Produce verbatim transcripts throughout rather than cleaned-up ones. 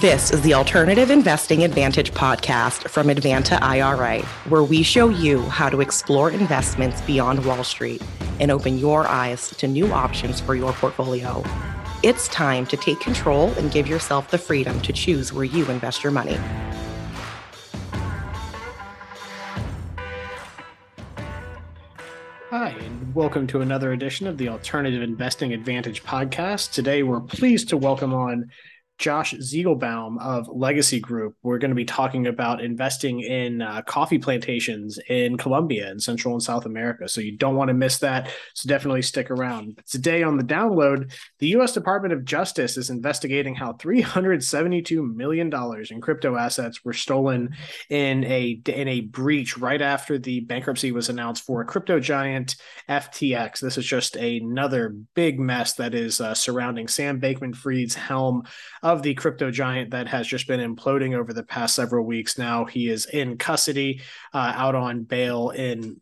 This is the Alternative Investing Advantage podcast from Advanta I R A, where we show you how to explore investments beyond Wall Street and open your eyes to new options for your portfolio. It's time to take control and give yourself the freedom to choose where you invest your money. Hi, and welcome to another edition of the Alternative Investing Advantage podcast. Today, we're pleased to welcome on Josh Ziegelbaum of Legacy Group. We're going to be talking about investing in uh, coffee plantations in Colombia and Central and South America. So you don't want to miss that. So definitely stick around. Today on the download, the U S Department of Justice is investigating how three hundred seventy-two million dollars in crypto assets were stolen in a, in a breach right after the bankruptcy was announced for crypto giant F T X. This is just another big mess that is uh, surrounding Sam Bankman-Fried's helm of the crypto giant that has just been imploding over the past several weeks. Now he is in custody, uh, out on bail in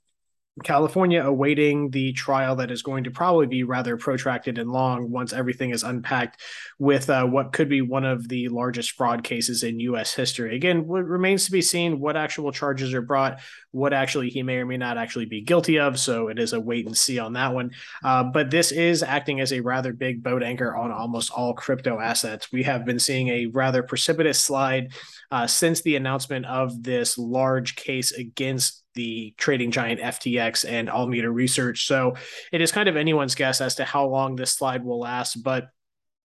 California, awaiting the trial that is going to probably be rather protracted and long once everything is unpacked with uh, what could be one of the largest fraud cases in U S history. Again, it remains to be seen what actual charges are brought, what actually he may or may not actually be guilty of. So it is a wait and see on that one. Uh, but this is acting as a rather big boat anchor on almost all crypto assets. We have been seeing a rather precipitous slide uh, since the announcement of this large case against the trading giant F T X and Alameda Research. So it is kind of anyone's guess as to how long this slide will last. But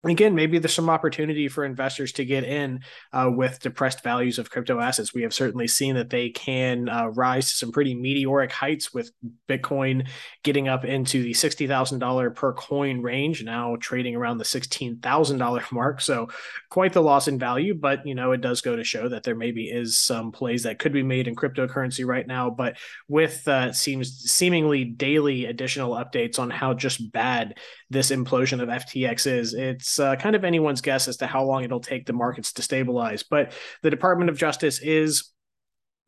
again, maybe there's some opportunity for investors to get in uh, with depressed values of crypto assets. We have certainly seen that they can uh, rise to some pretty meteoric heights, with Bitcoin getting up into the sixty thousand dollars per coin range, now trading around the sixteen thousand dollars mark. So quite the loss in value, but you know, it does go to show that there maybe is some plays that could be made in cryptocurrency right now. But with uh, seems seemingly daily additional updates on how just bad this implosion of F T X is, it's Uh, kind of anyone's guess as to how long it'll take the markets to stabilize. But the Department of Justice is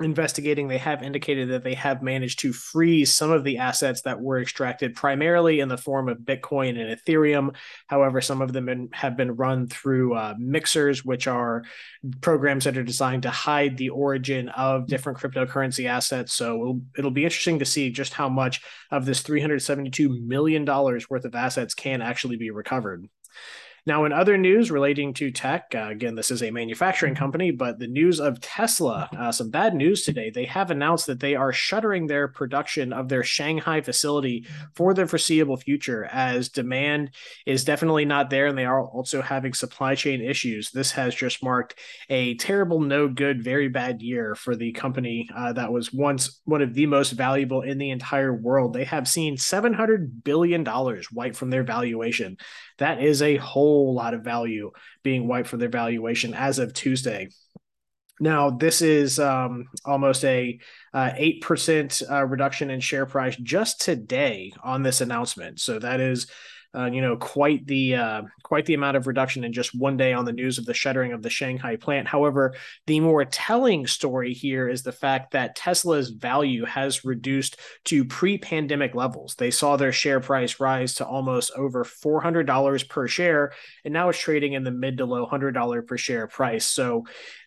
investigating. They have indicated that they have managed to freeze some of the assets that were extracted primarily in the form of Bitcoin and Ethereum. However, some of them in, have been run through uh, mixers, which are programs that are designed to hide the origin of different cryptocurrency assets. So it'll, it'll be interesting to see just how much of this three hundred seventy-two million dollars worth of assets can actually be recovered. Now, in other news relating to tech, uh, again, this is a manufacturing company, but the news of Tesla, uh, some bad news today. They have announced that they are shuttering their production of their Shanghai facility for the foreseeable future, as demand is definitely not there, and they are also having supply chain issues. This has just marked a terrible, no good, very bad year for the company uh, that was once one of the most valuable in the entire world. They have seen seven hundred billion dollars wiped from their valuation. That is a whole lot of value being wiped for their valuation as of Tuesday. Now, this is um, almost a uh, eight percent uh, reduction in share price just today on this announcement. So that is Uh, you know, quite the uh, quite the amount of reduction in just one day on the news of the shuttering of the Shanghai plant. However, the more telling story here is the fact that Tesla's value has reduced to pre-pandemic levels. They saw their share price rise to almost over four hundred dollars per share, and now it's trading in the mid to low one hundred dollars per share price. So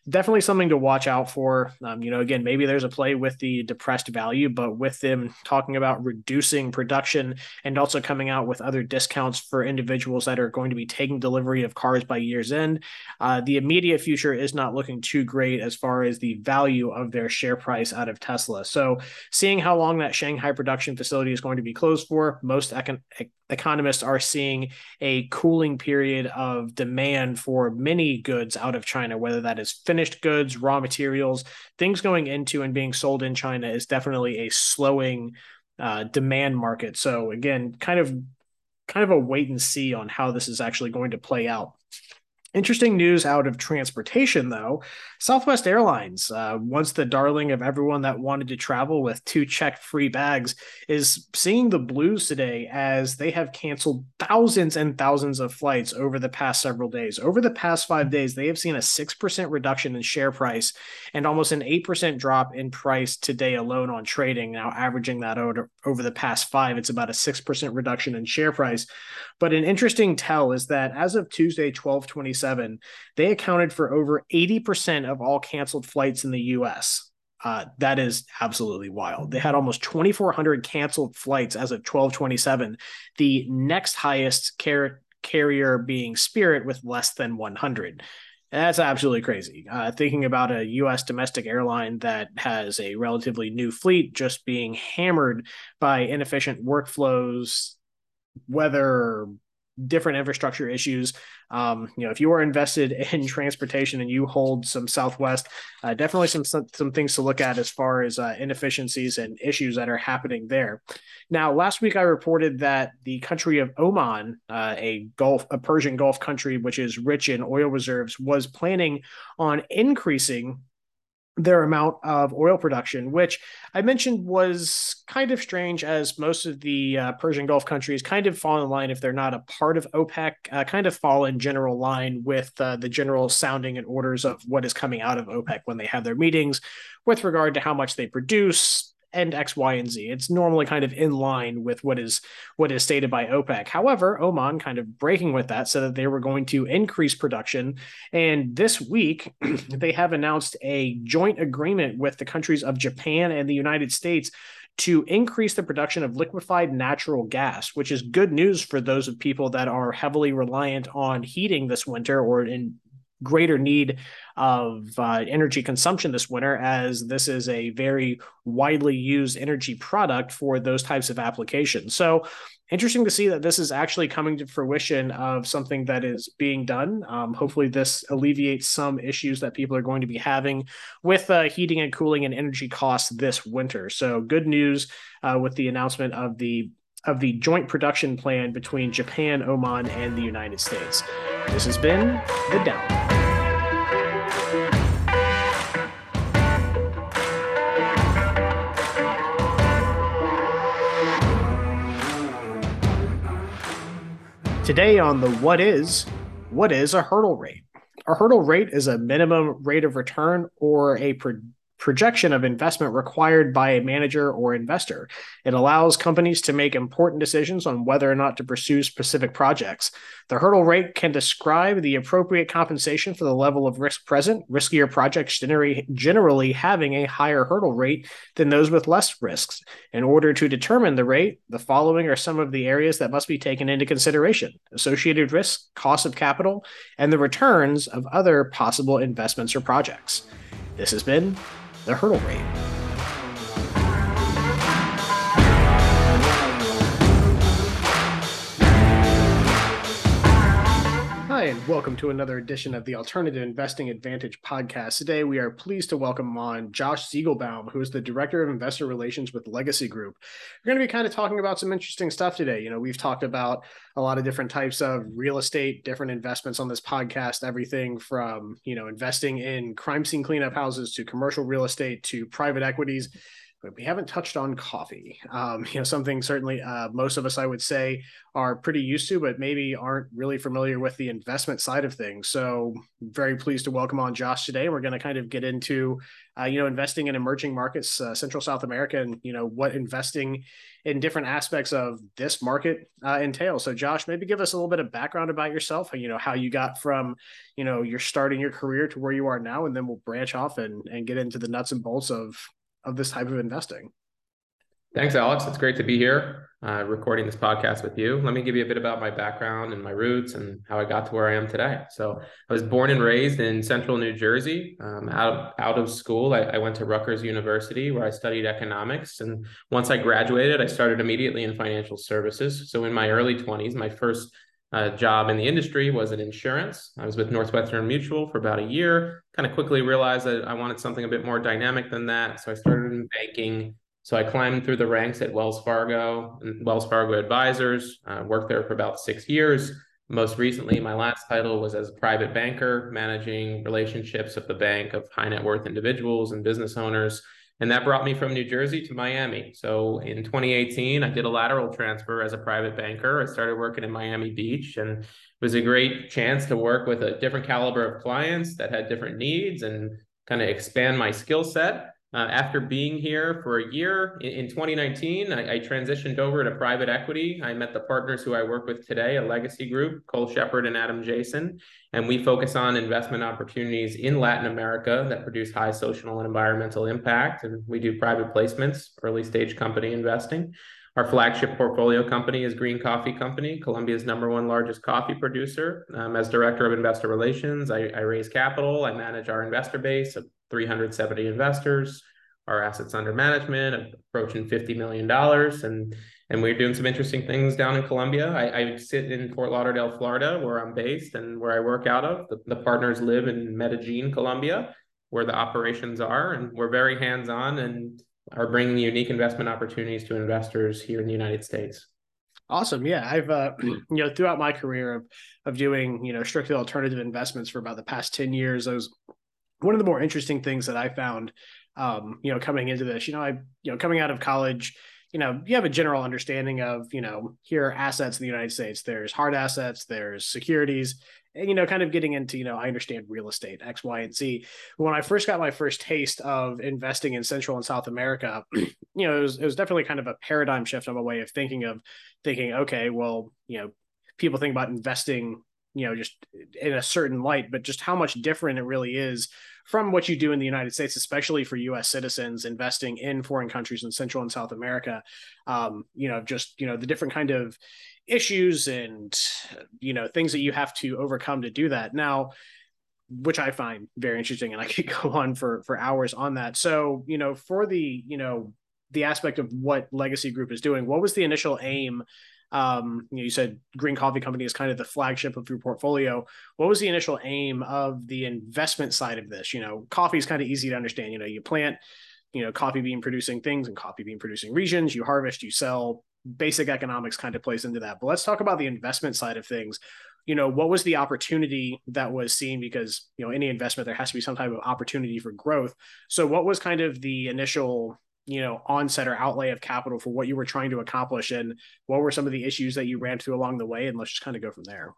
definitely something to watch out for. Um, you know, again, maybe there's a play with the depressed value, but with them talking about reducing production and also coming out with other discounts for individuals that are going to be taking delivery of cars by year's end, uh, the immediate future is not looking too great as far as the value of their share price out of Tesla. So seeing how long that Shanghai production facility is going to be closed for, most econ- economists are seeing a cooling period of demand for many goods out of China, whether that is finished goods, raw materials, things going into and being sold in China is definitely a slowing uh, demand market. So again, kind of, kind of a wait and see on how this is actually going to play out. Interesting news out of transportation, though. Southwest Airlines, uh, once the darling of everyone that wanted to travel with two check-free bags, is seeing the blues today as they have canceled thousands and thousands of flights over the past several days. Over the past five days, they have seen a six percent reduction in share price and almost an eight percent drop in price today alone on trading. Now, averaging that out over the past five, it's about a six percent reduction in share price. But an interesting tell is that as of Tuesday, twelve twenty-six, nineteen thirty-seven, they accounted for over eighty percent of all canceled flights in the U S. Uh, that is absolutely wild. They had almost twenty-four hundred canceled flights as of twelve twenty-seven, the next highest car- carrier being Spirit with less than one hundred. That's absolutely crazy. Uh, thinking about a U S domestic airline that has a relatively new fleet just being hammered by inefficient workflows, weather, different infrastructure issues. Um, you know, if you are invested in transportation and you hold some Southwest, uh, definitely some, some some things to look at as far as uh, inefficiencies and issues that are happening there. Now, last week I reported that the country of Oman, uh, a Gulf, a Persian Gulf country which is rich in oil reserves, was planning on increasing their amount of oil production, which I mentioned was kind of strange, as most of the uh, Persian Gulf countries kind of fall in line, if they're not a part of OPEC, uh, kind of fall in general line with uh, the general sounding and orders of what is coming out of OPEC when they have their meetings with regard to how much they produce and X, Y, and Z. It's normally kind of in line with what is what is stated by OPEC. However, Oman kind of breaking with that, so that they were going to increase production. And this week, they have announced a joint agreement with the countries of Japan and the United States to increase the production of liquefied natural gas, which is good news for those of people that are heavily reliant on heating this winter, or in greater need of uh, energy consumption this winter, as this is a very widely used energy product for those types of applications. So interesting to see that this is actually coming to fruition of something that is being done. Um, hopefully this alleviates some issues that people are going to be having with uh, heating and cooling and energy costs this winter. So good news uh, with the announcement of the of the joint production plan between Japan, Oman, and the United States. This has been The Download. Today on the What Is, what is a hurdle rate? A hurdle rate is a minimum rate of return or a pro- projection of investment required by a manager or investor. It allows companies to make important decisions on whether or not to pursue specific projects. The hurdle rate can describe the appropriate compensation for the level of risk present, riskier projects generally having a higher hurdle rate than those with less risks. In order to determine the rate, the following are some of the areas that must be taken into consideration: associated risk, cost of capital, and the returns of other possible investments or projects. This has been The Hurdle Rate. Hi, and welcome to another edition of the Alternative Investing Advantage podcast. Today, we are pleased to welcome on Josh Ziegelbaum, who is the Director of Investor Relations with Legacy Group. We're going to be kind of talking about some interesting stuff today. You know, we've talked about a lot of different types of real estate, different investments on this podcast, everything from, you know, investing in crime scene cleanup houses to commercial real estate to private equities. But we haven't touched on coffee, um, you know, something certainly uh, most of us, I would say, are pretty used to, but maybe aren't really familiar with the investment side of things. So very pleased to welcome on Josh today. We're going to kind of get into, uh, you know, investing in emerging markets, uh, Central South America, and, you know, what investing in different aspects of this market uh, entails. So Josh, maybe give us a little bit of background about yourself, you know, how you got from, you know, your start in your career to where you are now, and then we'll branch off and, and get into the nuts and bolts of of this type of investing. Thanks, Alex. It's great to be here uh, recording this podcast with you. Let me give you a bit about my background and my roots and how I got to where I am today. So I was born and raised in central New Jersey. Um, out, out of school, I, I went to Rutgers University, where I studied economics. And once I graduated, I started immediately in financial services. So in my early twenties, my first Uh, job in the industry was in insurance. I was with Northwestern Mutual for about a year, kind of quickly realized that I wanted something a bit more dynamic than that. So I started in banking. So I climbed through the ranks at Wells Fargo and Wells Fargo Advisors, uh, worked there for about six years. Most recently, my last title was as a private banker, managing relationships at the bank of high net worth individuals and business owners. And that brought me from New Jersey to Miami. So in twenty eighteen, I did a lateral transfer as a private banker. I started working in Miami Beach, and it was a great chance to work with a different caliber of clients that had different needs and kind of expand my skill set. Uh, after being here for a year, in, in twenty nineteen, I, I transitioned over to private equity. I met the partners who I work with today, a Legacy Group, Cole Shepard and Adam Jason, and we focus on investment opportunities in Latin America that produce high social and environmental impact. And we do private placements, early stage company investing. Our flagship portfolio company is Green Coffee Company, Colombia's number one largest coffee producer. Um, as director of investor relations, I, I raise capital. I manage our investor base of three hundred seventy investors, our assets under management approaching fifty million dollars. And, and we're doing some interesting things down in Colombia. I, I sit in Fort Lauderdale, Florida, where I'm based and where I work out of. The, the partners live in Medellin, Colombia, where the operations are. And we're very hands-on and are bringing unique investment opportunities to investors here in the United States. Awesome. Yeah. I've, uh, you know, throughout my career of, of doing, you know, strictly alternative investments for about the past ten years, I was one of the more interesting things that I found, um, you know, coming into this, you know, I, you know, coming out of college, you know, you have a general understanding of, you know, here are assets in the United States, there's hard assets, there's securities, and, you know, kind of getting into, you know, I understand real estate, X, Y, and Z. When I first got my first taste of investing in Central and South America, you know, it was, it was definitely kind of a paradigm shift of a way of thinking of thinking, okay, well, you know, people think about investing, you know, just in a certain light, but just how much different it really is from what you do in the United States, especially for U S citizens investing in foreign countries in Central and South America. Um, you know, just, you know, the different kind of issues and, you know, things that you have to overcome to do that now, which I find very interesting. And I could go on for, for hours on that. So, you know, for the, you know, the aspect of what Legacy Group is doing, what was the initial aim? Um, you know, you said Green Coffee Company is kind of the flagship of your portfolio. What was the initial aim of the investment side of this? You know, coffee is kind of easy to understand. You know, you plant, you know, coffee bean producing things and coffee bean producing regions, you harvest, you sell, basic economics kind of plays into that. But let's talk about the investment side of things. You know, what was the opportunity that was seen? Because, you know, any investment, there has to be some type of opportunity for growth. So what was kind of the initial, you know, onset or outlay of capital for what you were trying to accomplish, and what were some of the issues that you ran through along the way? And let's just kind of go from there.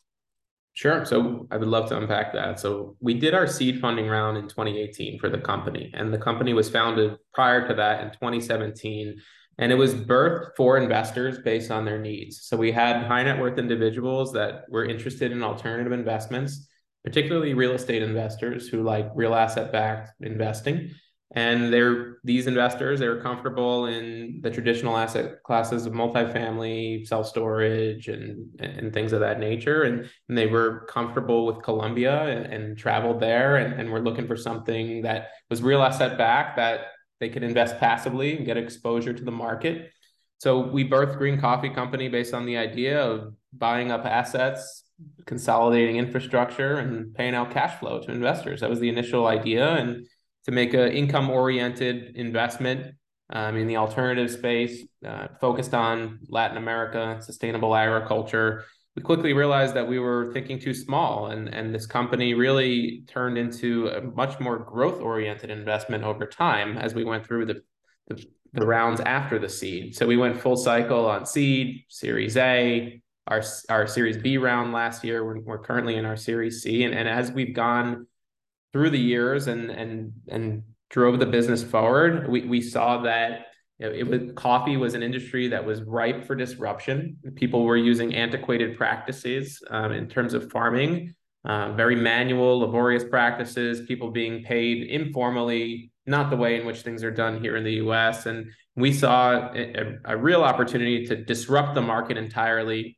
Sure. So I would love to unpack that. So we did our seed funding round in twenty eighteen for the company, and the company was founded prior to that in twenty seventeen, and it was birthed for investors based on their needs. So we had high net worth individuals that were interested in alternative investments, particularly real estate investors who like real asset backed investing. And they're these investors, they were comfortable in the traditional asset classes of multifamily, self-storage, and, and things of that nature. And, and they were comfortable with Colombia and, and traveled there and, and were looking for something that was real asset backed that they could invest passively and get exposure to the market. So we birthed Green Coffee Company based on the idea of buying up assets, consolidating infrastructure, and paying out cash flow to investors. That was the initial idea. And to make an income-oriented investment um, in the alternative space, uh, focused on Latin America, sustainable agriculture. We quickly realized that we were thinking too small, and, and this company really turned into a much more growth-oriented investment over time as we went through the, the, the rounds after the seed. So we went full cycle on seed, Series A, our, our Series B round last year. We're, we're currently in our Series C, and, and as we've gone through the years and and and drove the business forward, we we saw that, you know, it was coffee was an industry that was ripe for disruption. People were using antiquated practices um, in terms of farming, uh, very manual, laborious practices. People being paid informally, not the way in which things are done here in the U S. And we saw a, a real opportunity to disrupt the market entirely.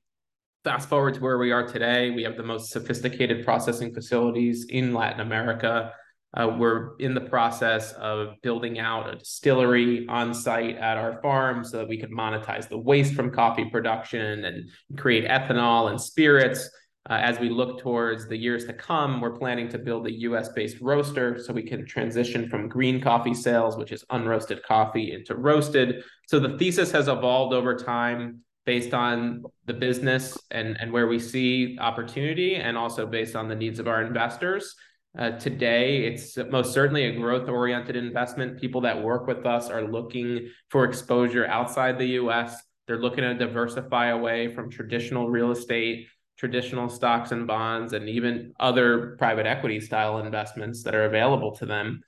Fast forward to where we are today, we have the most sophisticated processing facilities in Latin America. Uh, we're in the process of building out a distillery on site at our farm so that we could monetize the waste from coffee production and create ethanol and spirits. Uh, as we look towards the years to come, we're planning to build a U S-based roaster so we can transition from green coffee sales, which is unroasted coffee, into roasted. So the thesis has evolved over time, based on the business and, and where we see opportunity, and also based on the needs of our investors. Uh, today, it's most certainly a growth-oriented investment. People that work with us are looking for exposure outside the U S. They're looking to diversify away from traditional real estate, traditional stocks and bonds, and even other private equity style investments that are available to them.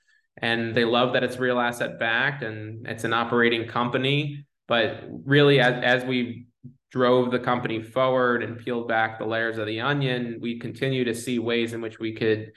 and they love that it's real asset backed and it's an operating company. But really, as, as we drove the company forward and peeled back the layers of the onion, we continue to see ways in which we could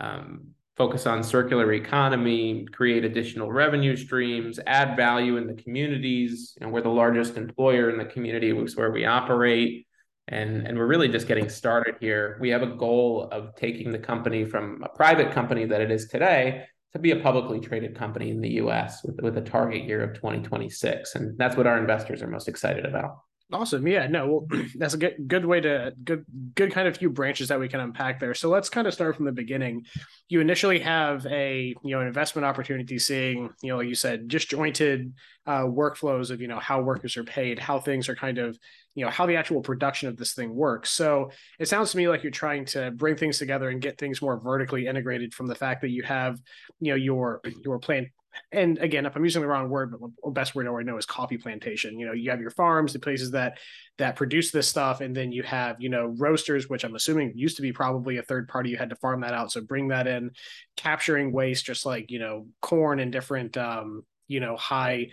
um, focus on circular economy, create additional revenue streams, add value in the communities. And we're the largest employer in the community where we operate. And, and we're really just getting started here. We have a goal of taking the company from a private company that it is today to be a publicly traded company in the U S with, with a target year of twenty twenty-six. And that's what our investors are most excited about. Awesome. Yeah, no, well, that's a good, good way to good, good kind of few branches that we can unpack there. So let's kind of start from the beginning. You initially have a, you know, an investment opportunity seeing, you know, like you said, disjointed uh, workflows of, you know, how workers are paid, how things are kind of, you know, how the actual production of this thing works. So it sounds to me like you're trying to bring things together and get things more vertically integrated from the fact that you have, you know, your, your plant. And again, if I'm using the wrong word, but the best word I already know is coffee plantation. You know, you have your farms, the places that that produce this stuff, and then you have, you know, roasters, which I'm assuming used to be probably a third party. You had to farm that out, so bring that in, capturing waste, just like, you know, corn and different, um, you know, high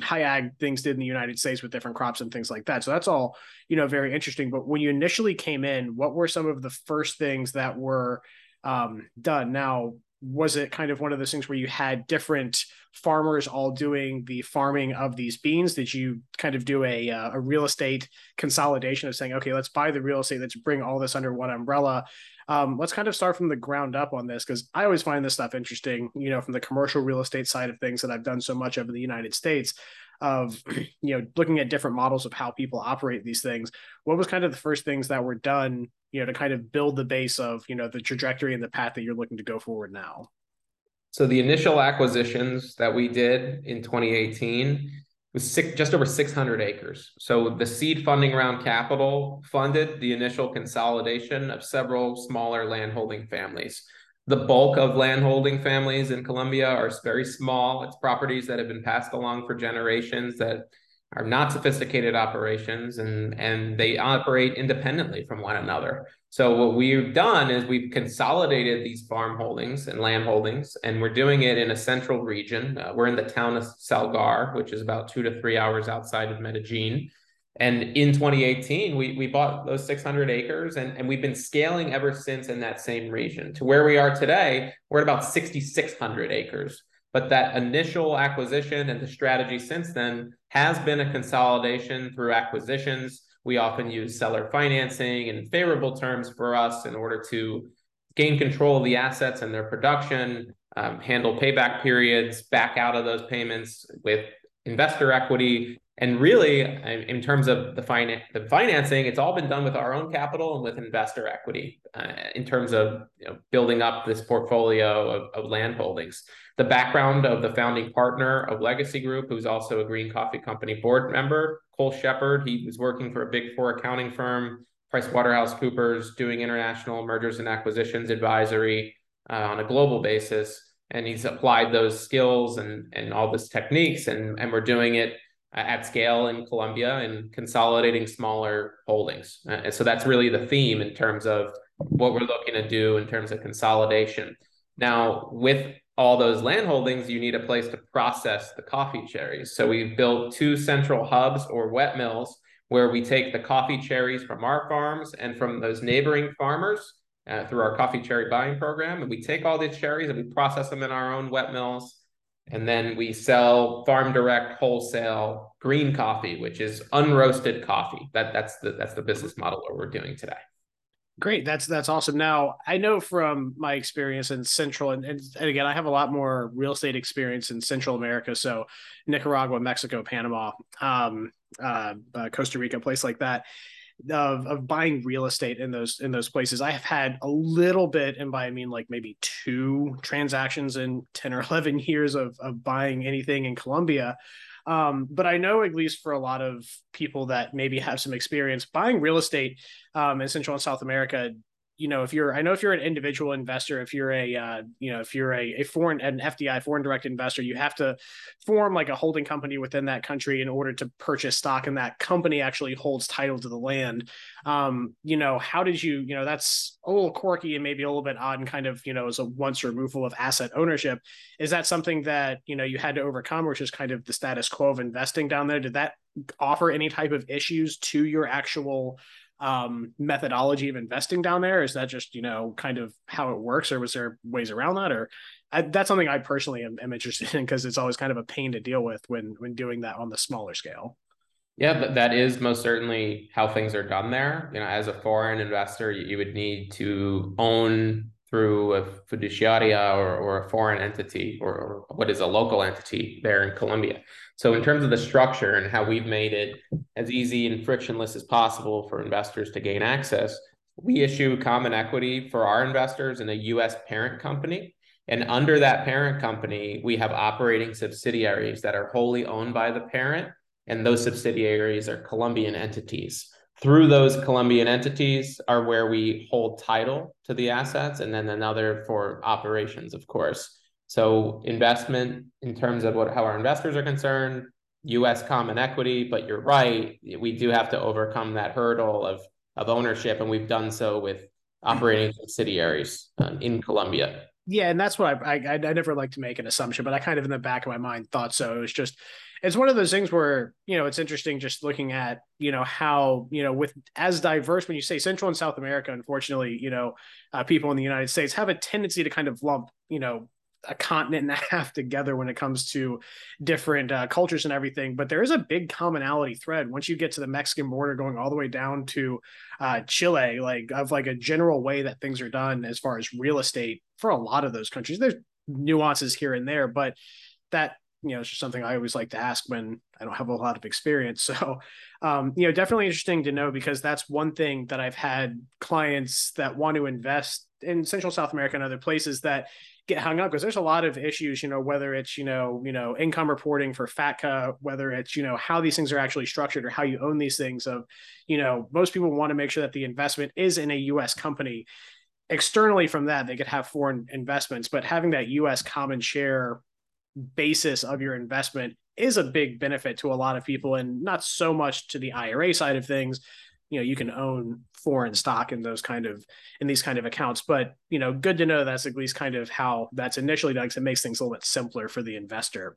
high ag things did in the United States with different crops and things like that. So that's all, you know, very interesting. But when you initially came in, what were some of the first things that were um, done? Now, was it kind of one of those things where you had different farmers all doing the farming of these beans? Did you kind of do a uh, a real estate consolidation of saying, okay, let's buy the real estate, let's bring all this under one umbrella? Um, let's kind of start from the ground up on this, because I always find this stuff interesting, you know, from the commercial real estate side of things that I've done so much of in the United States, of, you know, looking at different models of how people operate these things. What was kind of the first things that were done, you know, to kind of build the base of, you know, the trajectory and the path that you're looking to go forward now? So the initial acquisitions that we did in twenty eighteen was six, just over six hundred acres. So the seed funding round capital funded the initial consolidation of several smaller landholding families. The bulk of landholding families in Colombia are very small. It's properties that have been passed along for generations that are not sophisticated operations, and, and they operate independently from one another. So what we've done is we've consolidated these farm holdings and land holdings, and we're doing it in a central region. Uh, we're in the town of Salgar, which is about two to three hours outside of Medellin. And in twenty eighteen, we, we bought those six hundred acres, and, and we've been scaling ever since in that same region to where we are today. We're at about six thousand six hundred acres. But that initial acquisition and the strategy since then has been a consolidation through acquisitions. We often use seller financing and favorable terms for us in order to gain control of the assets and their production, um, handle payback periods, back out of those payments with investor equity. And really, in terms of the, finan- the financing, it's all been done with our own capital and with investor equity uh, in terms of, you know, building up this portfolio of, of land holdings. The background of the founding partner of Legacy Group, who's also a Green Coffee Company board member, Cole Shepard, he was working for a big four accounting firm, PricewaterhouseCoopers, doing international mergers and acquisitions advisory uh, on a global basis. And he's applied those skills and, and all these techniques, and, and we're doing it at scale in Colombia and consolidating smaller holdings. Uh, and so that's really the theme in terms of what we're looking to do in terms of consolidation. Now, with all those land holdings, you need a place to process the coffee cherries. So we've built two central hubs or wet mills where we take the coffee cherries from our farms and from those neighboring farmers uh, through our coffee cherry buying program. And we take all these cherries and we process them in our own wet mills. And then we sell farm direct wholesale green coffee, which is unroasted coffee. That that's the that's the business model that we're doing today. Great. That's that's awesome. Now, I know from my experience in Central, and, and again, I have a lot more real estate experience in Central America. So Nicaragua, Mexico, Panama, um, uh, uh, Costa Rica, place like that. Of, of buying real estate in those in those places. I have had a little bit, and by I mean like maybe two transactions in ten or eleven years of, of buying anything in Colombia. Um, but I know, at least for a lot of people that maybe have some experience buying real estate um, in Central and South America, you know, if you're, I know if you're an individual investor, if you're a, uh, you know, if you're a, a foreign, an F D I, foreign direct investor, you have to form like a holding company within that country in order to purchase stock. And that company actually holds title to the land. Um, you know, how did you, you know, that's a little quirky and maybe a little bit odd and kind of, you know, as a once removal of asset ownership. Is that something that, you know, you had to overcome, or just kind of the status quo of investing down there? Did that offer any type of issues to your actual um, methodology of investing down there? Is that just, you know, kind of how it works, or was there ways around that? Or I, that's something I personally am, am interested in, because it's always kind of a pain to deal with when, when doing that on the smaller scale. Yeah, but that is most certainly how things are done there. You know, as a foreign investor, you would need to own through a fiduciaria or, or a foreign entity, or, or what is a local entity there in Colombia. So in terms of the structure and how we've made it as easy and frictionless as possible for investors to gain access, we issue common equity for our investors in a U S parent company. And under that parent company, we have operating subsidiaries that are wholly owned by the parent. And those subsidiaries are Colombian entities. Through those Colombian entities are where we hold title to the assets, and then another for operations, of course. So investment in terms of what how our investors are concerned, U S common equity, but you're right, we do have to overcome that hurdle of, of ownership, and we've done so with operating subsidiaries um, in Colombia. Yeah, and that's what I, I, I never like to make an assumption, but I kind of in the back of my mind thought so. It was just, it's one of those things where, you know, it's interesting just looking at, you know, how, you know, with as diverse, when you say Central and South America, unfortunately, you know, uh, people in the United States have a tendency to kind of lump, you know, a continent and a half together when it comes to different uh, cultures and everything. But there is a big commonality thread once you get to the Mexican border, going all the way down to uh, Chile, like of like a general way that things are done as far as real estate for a lot of those countries. There's nuances here and there, but that, you know, it's just something I always like to ask when I don't have a lot of experience. So, um, you know, definitely interesting to know, because that's one thing that I've had clients that want to invest in Central South America and other places that get hung up, because there's a lot of issues, you know, whether it's, you know, you know, income reporting for FATCA, whether it's, you know, how these things are actually structured or how you own these things of, you know, most people want to make sure that the investment is in a U S company. Externally from that, they could have foreign investments, but having that U S common share basis of your investment is a big benefit to a lot of people, and not so much to the I R A side of things. You know, you can own foreign stock in those kind of, in these kind of accounts, but, you know, good to know that's at least kind of how that's initially done, because it makes things a little bit simpler for the investor.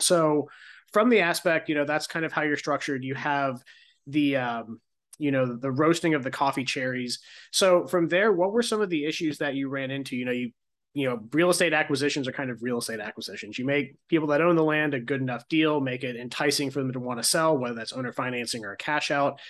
So from the aspect, you know, that's kind of how you're structured. You have the, um, you know, the roasting of the coffee cherries. So from there, what were some of the issues that you ran into? You know, you, you know, real estate acquisitions are kind of real estate acquisitions. You make people that own the land a good enough deal, make it enticing for them to want to sell, whether that's owner financing or a cash out.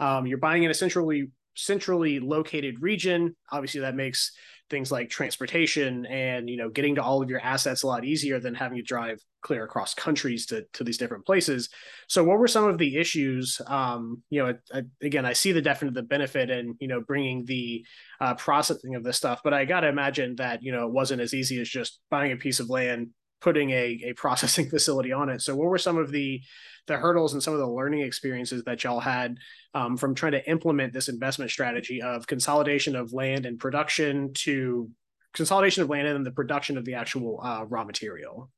Um, you're buying in a centrally centrally located region. Obviously, that makes things like transportation and, you know, getting to all of your assets a lot easier than having to drive clear across countries to, to these different places. So what were some of the issues? Um, you know, I, I, again, I see the definite the benefit in, you know, bringing the uh, processing of this stuff, but I got to imagine that, you know, it wasn't as easy as just buying a piece of land, putting a, a processing facility on it. So what were some of the the hurdles and some of the learning experiences that y'all had um, from trying to implement this investment strategy of consolidation of land and production to consolidation of land and then the production of the actual uh, raw material?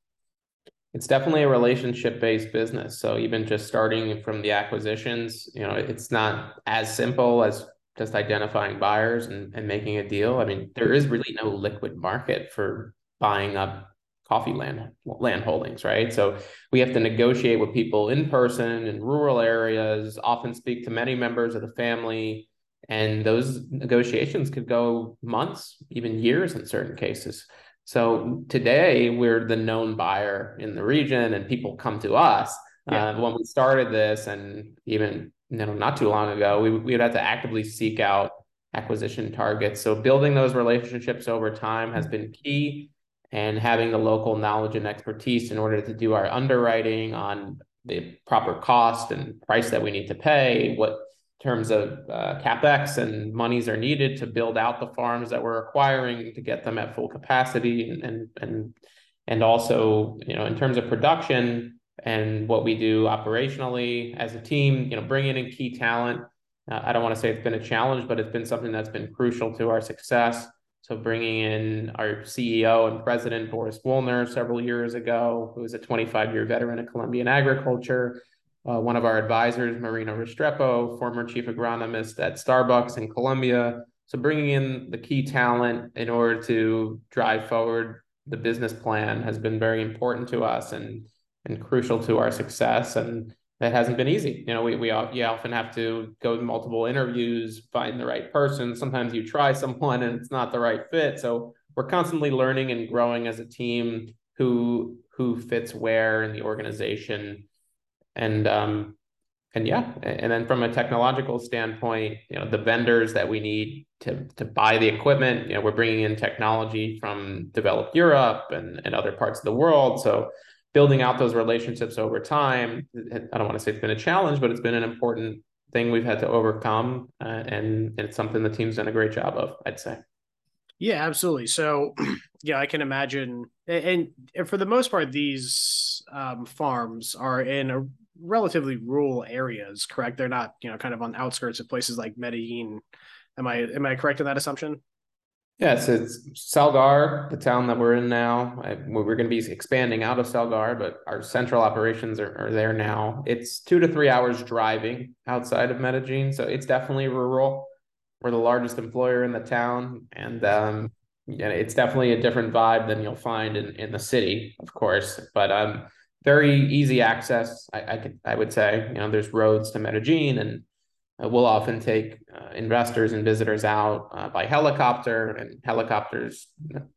It's definitely a relationship-based business. So even just starting from the acquisitions, you know, it's not as simple as just identifying buyers and, and making a deal. I mean, there is really no liquid market for buying up coffee land, land holdings, right? So we have to negotiate with people in person in rural areas, often speak to many members of the family, and those negotiations could go months, even years in certain cases. So today we're the known buyer in the region, and people come to us. Yeah. Uh, when we started this, and even you know, not too long ago, we, we would have to actively seek out acquisition targets. So building those relationships over time has been key, and having the local knowledge and expertise in order to do our underwriting on the proper cost and price that we need to pay, what terms of uh, CapEx and monies are needed to build out the farms that we're acquiring to get them at full capacity. And, and, and, and also, you know, in terms of production and what we do operationally as a team, you know, bringing in key talent uh, I don't want to say it's been a challenge, but it's been something that's been crucial to our success. So bringing in our C E O and president, Boris Wollner, several years ago, who is a twenty-five year veteran of Colombian agriculture. Uh, one of our advisors, Marina Restrepo, former chief agronomist at Starbucks in Colombia. So bringing in the key talent in order to drive forward the business plan has been very important to us and and crucial to our success. And that hasn't been easy. You know, we we you often have to go to multiple interviews, find the right person. Sometimes you try someone and it's not the right fit. So we're constantly learning and growing as a team who who fits where in the organization. And um and yeah, and then from a technological standpoint, you know, the vendors that we need to to buy the equipment, you know, we're bringing in technology from developed Europe and and other parts of the world. So building out those relationships over time, I don't want to say it's been a challenge, but it's been an important thing we've had to overcome, uh, and, and it's something the team's done a great job of, I'd say. Yeah, absolutely. So, yeah, I can imagine, and, and for the most part, these um, farms are in a relatively rural areas, correct? They're not, you know, kind of on the outskirts of places like Medellin. Am I am I correct in that assumption? Yes, it's Salgar, the town that we're in now. I, we're going to be expanding out of Salgar, but our central operations are, are there now. It's two to three hours driving outside of Medellin, so it's definitely rural. We're the largest employer in the town, and um, yeah, it's definitely a different vibe than you'll find in, in the city, of course. But um, very easy access, I, I, could, I would say. You know, there's roads to Medellin, and Uh, we'll often take uh, investors and visitors out uh, by helicopter, and helicopters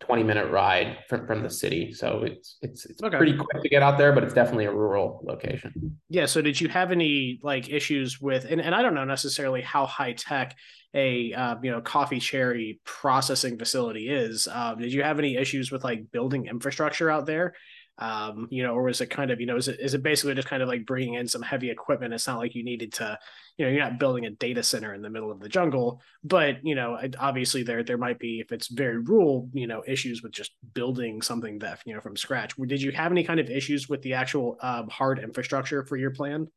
twenty minute ride from, from the city. So it's it's it's okay. Pretty quick to get out there, but it's definitely a rural location. Yeah. So did you have any like issues with, and, and I don't know necessarily how high tech a uh, you know coffee cherry processing facility is. Uh, did you have any issues with like building infrastructure out there? Um, you know, or was it kind of, you know, is it, is it basically just kind of like bringing in some heavy equipment? It's not like you needed to, you know, you're not building a data center in the middle of the jungle, but, you know, obviously there, there might be, if it's very rural, you know, issues with just building something that, you know, from scratch. Did you have any kind of issues with the actual um, hard infrastructure for your plan?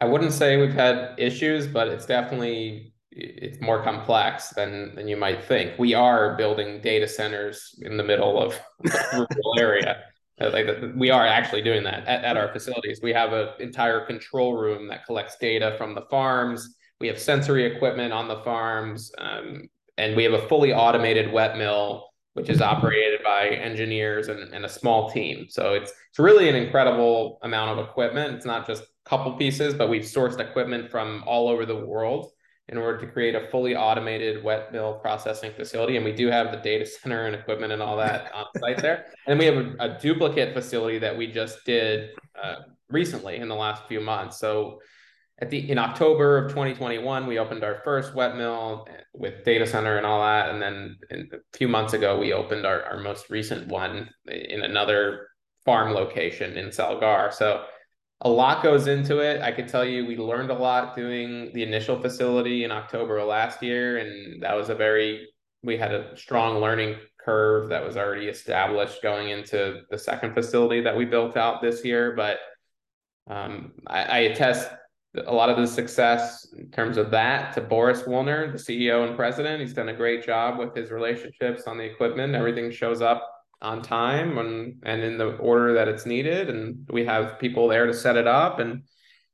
I wouldn't say we've had issues, but it's definitely, it's more complex than, than you might think. We are building data centers in the middle of a rural area. Like we are actually doing that at, at our facilities. We have an entire control room that collects data from the farms. We have sensory equipment on the farms, um, and we have a fully automated wet mill, which is operated by engineers and, and a small team. So it's it's really an incredible amount of equipment. It's not just a couple pieces, but we've sourced equipment from all over the world in order to create a fully automated wet mill processing facility. And we do have the data center and equipment and all that on site there. And we have a, a duplicate facility that we just did uh, recently in the last few months. So at the in October of twenty twenty-one, we opened our first wet mill with data center and all that. And then a few months ago, we opened our, our most recent one in another farm location in Salgar. So a lot goes into it. I could tell you we learned a lot doing the initial facility in October of last year. And that was a very, we had a strong learning curve that was already established going into the second facility that we built out this year. But um, I, I attest a lot of the success in terms of that to Boris Wollner, the C E O and president. He's done a great job with his relationships on the equipment. Everything shows up on time and, and in the order that it's needed. And we have people there to set it up, and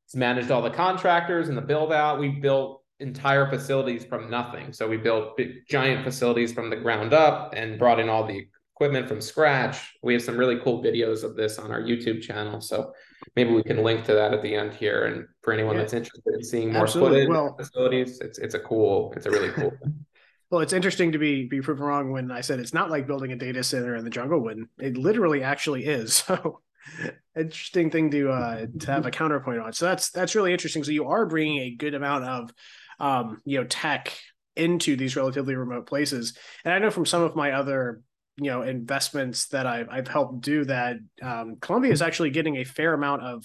it's managed all the contractors and the build out. We built entire facilities from nothing. So we built big, giant facilities from the ground up and brought in all the equipment from scratch. We have some really cool videos of this on our YouTube channel. So maybe we can link to that at the end here. And for anyone yeah. that's interested in seeing more footage well, facilities, it's, it's a cool, it's a really cool thing. Well, it's interesting to be be proven wrong when I said it's not like building a data center in the jungle when it literally actually is. So interesting thing to uh, to have a counterpoint on. So that's that's really interesting. So you are bringing a good amount of um, you know tech into these relatively remote places. And I know from some of my other you know investments that I've I've helped do that um, Colombia is actually getting a fair amount of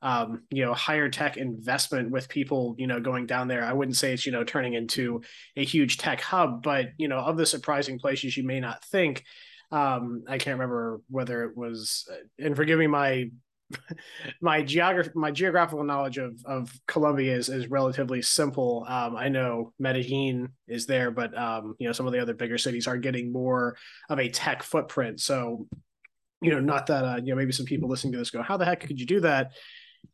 Um, you know, higher tech investment with people, you know, going down there. I wouldn't say it's, you know, turning into a huge tech hub, but, you know, of the surprising places you may not think. Um, I can't remember whether it was, and forgive me, my my geography, my geographical knowledge of of Colombia is is relatively simple. Um, I know Medellin is there, but um, you know, some of the other bigger cities are getting more of a tech footprint. So, you know, not that uh, you know, maybe some people listening to this go, "How the heck could you do that?"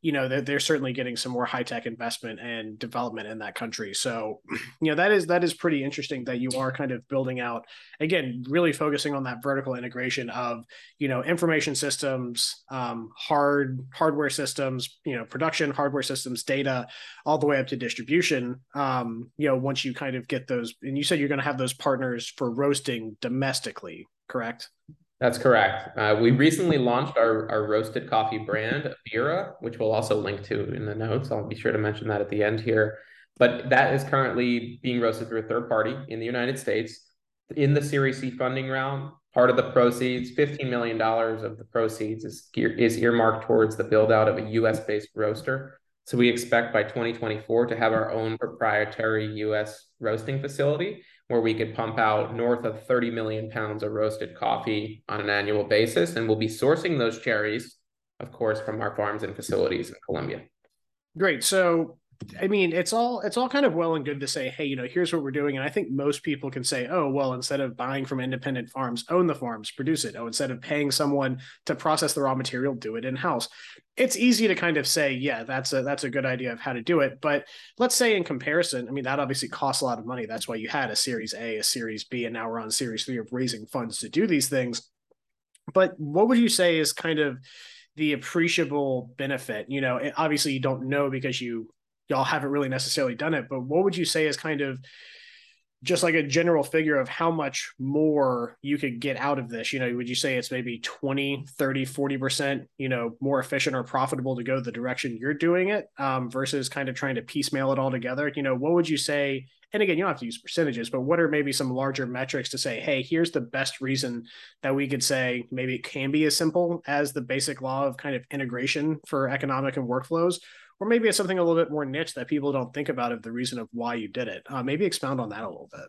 You know, they're, they're certainly getting some more high tech investment and development in that country. So, you know, that is that is pretty interesting that you are kind of building out, again, really focusing on that vertical integration of, you know, information systems, um, hard hardware systems, you know, production, hardware systems, data, all the way up to distribution. Um, you know, once you kind of get those, and you said you're going to have those partners for roasting domestically, correct? That's correct. Uh, we recently launched our, our roasted coffee brand, Abira, which we'll also link to in the notes. I'll be sure to mention that at the end here. But that is currently being roasted through a third party in the United States in the Series C funding round. Part of the proceeds, fifteen million dollars of the proceeds is, is earmarked towards the build out of a U S-based roaster. So we expect by twenty twenty-four to have our own proprietary U S roasting facility, where we could pump out north of thirty million pounds of roasted coffee on an annual basis. And we'll be sourcing those cherries, of course, from our farms and facilities in Colombia. Great. So, I mean, it's all it's all kind of well and good to say, hey, you know, here's what we're doing. And I think most people can say, oh, well, instead of buying from independent farms, own the farms, produce it. Oh, instead of paying someone to process the raw material, do it in-house. It's easy to kind of say, yeah, that's a that's a good idea of how to do it. But let's say in comparison, I mean, that obviously costs a lot of money. That's why you had a Series A, a Series B, and now we're on Series three of raising funds to do these things. But what would you say is kind of the appreciable benefit? You know, obviously you don't know because you y'all haven't really necessarily done it, but what would you say is kind of just like a general figure of how much more you could get out of this? You know, would you say it's maybe twenty, thirty, forty percent, you know, more efficient or profitable to go the direction you're doing it um, versus kind of trying to piecemeal it all together? You know, what would you say? And again, you don't have to use percentages, but what are maybe some larger metrics to say, hey, here's the best reason that we could say maybe it can be as simple as the basic law of kind of integration for economic and workflows, or maybe it's something a little bit more niche that people don't think about of the reason of why you did it. Uh, maybe expound on that a little bit.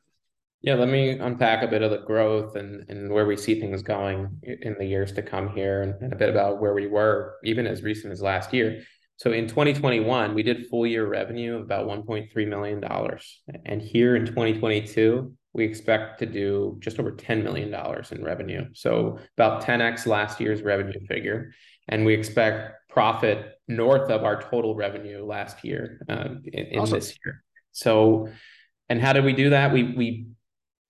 Yeah, let me unpack a bit of the growth and, and where we see things going in the years to come here, and, and a bit about where we were even as recent as last year. So in twenty twenty-one, we did full year revenue of about one point three million dollars. And here in twenty twenty-two, we expect to do just over ten million dollars in revenue. So about ten X last year's revenue figure. And we expect profit north of our total revenue last year um, in, in awesome. This year. So, and how did we do that? We we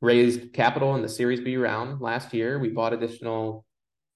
raised capital in the Series B round last year. We bought additional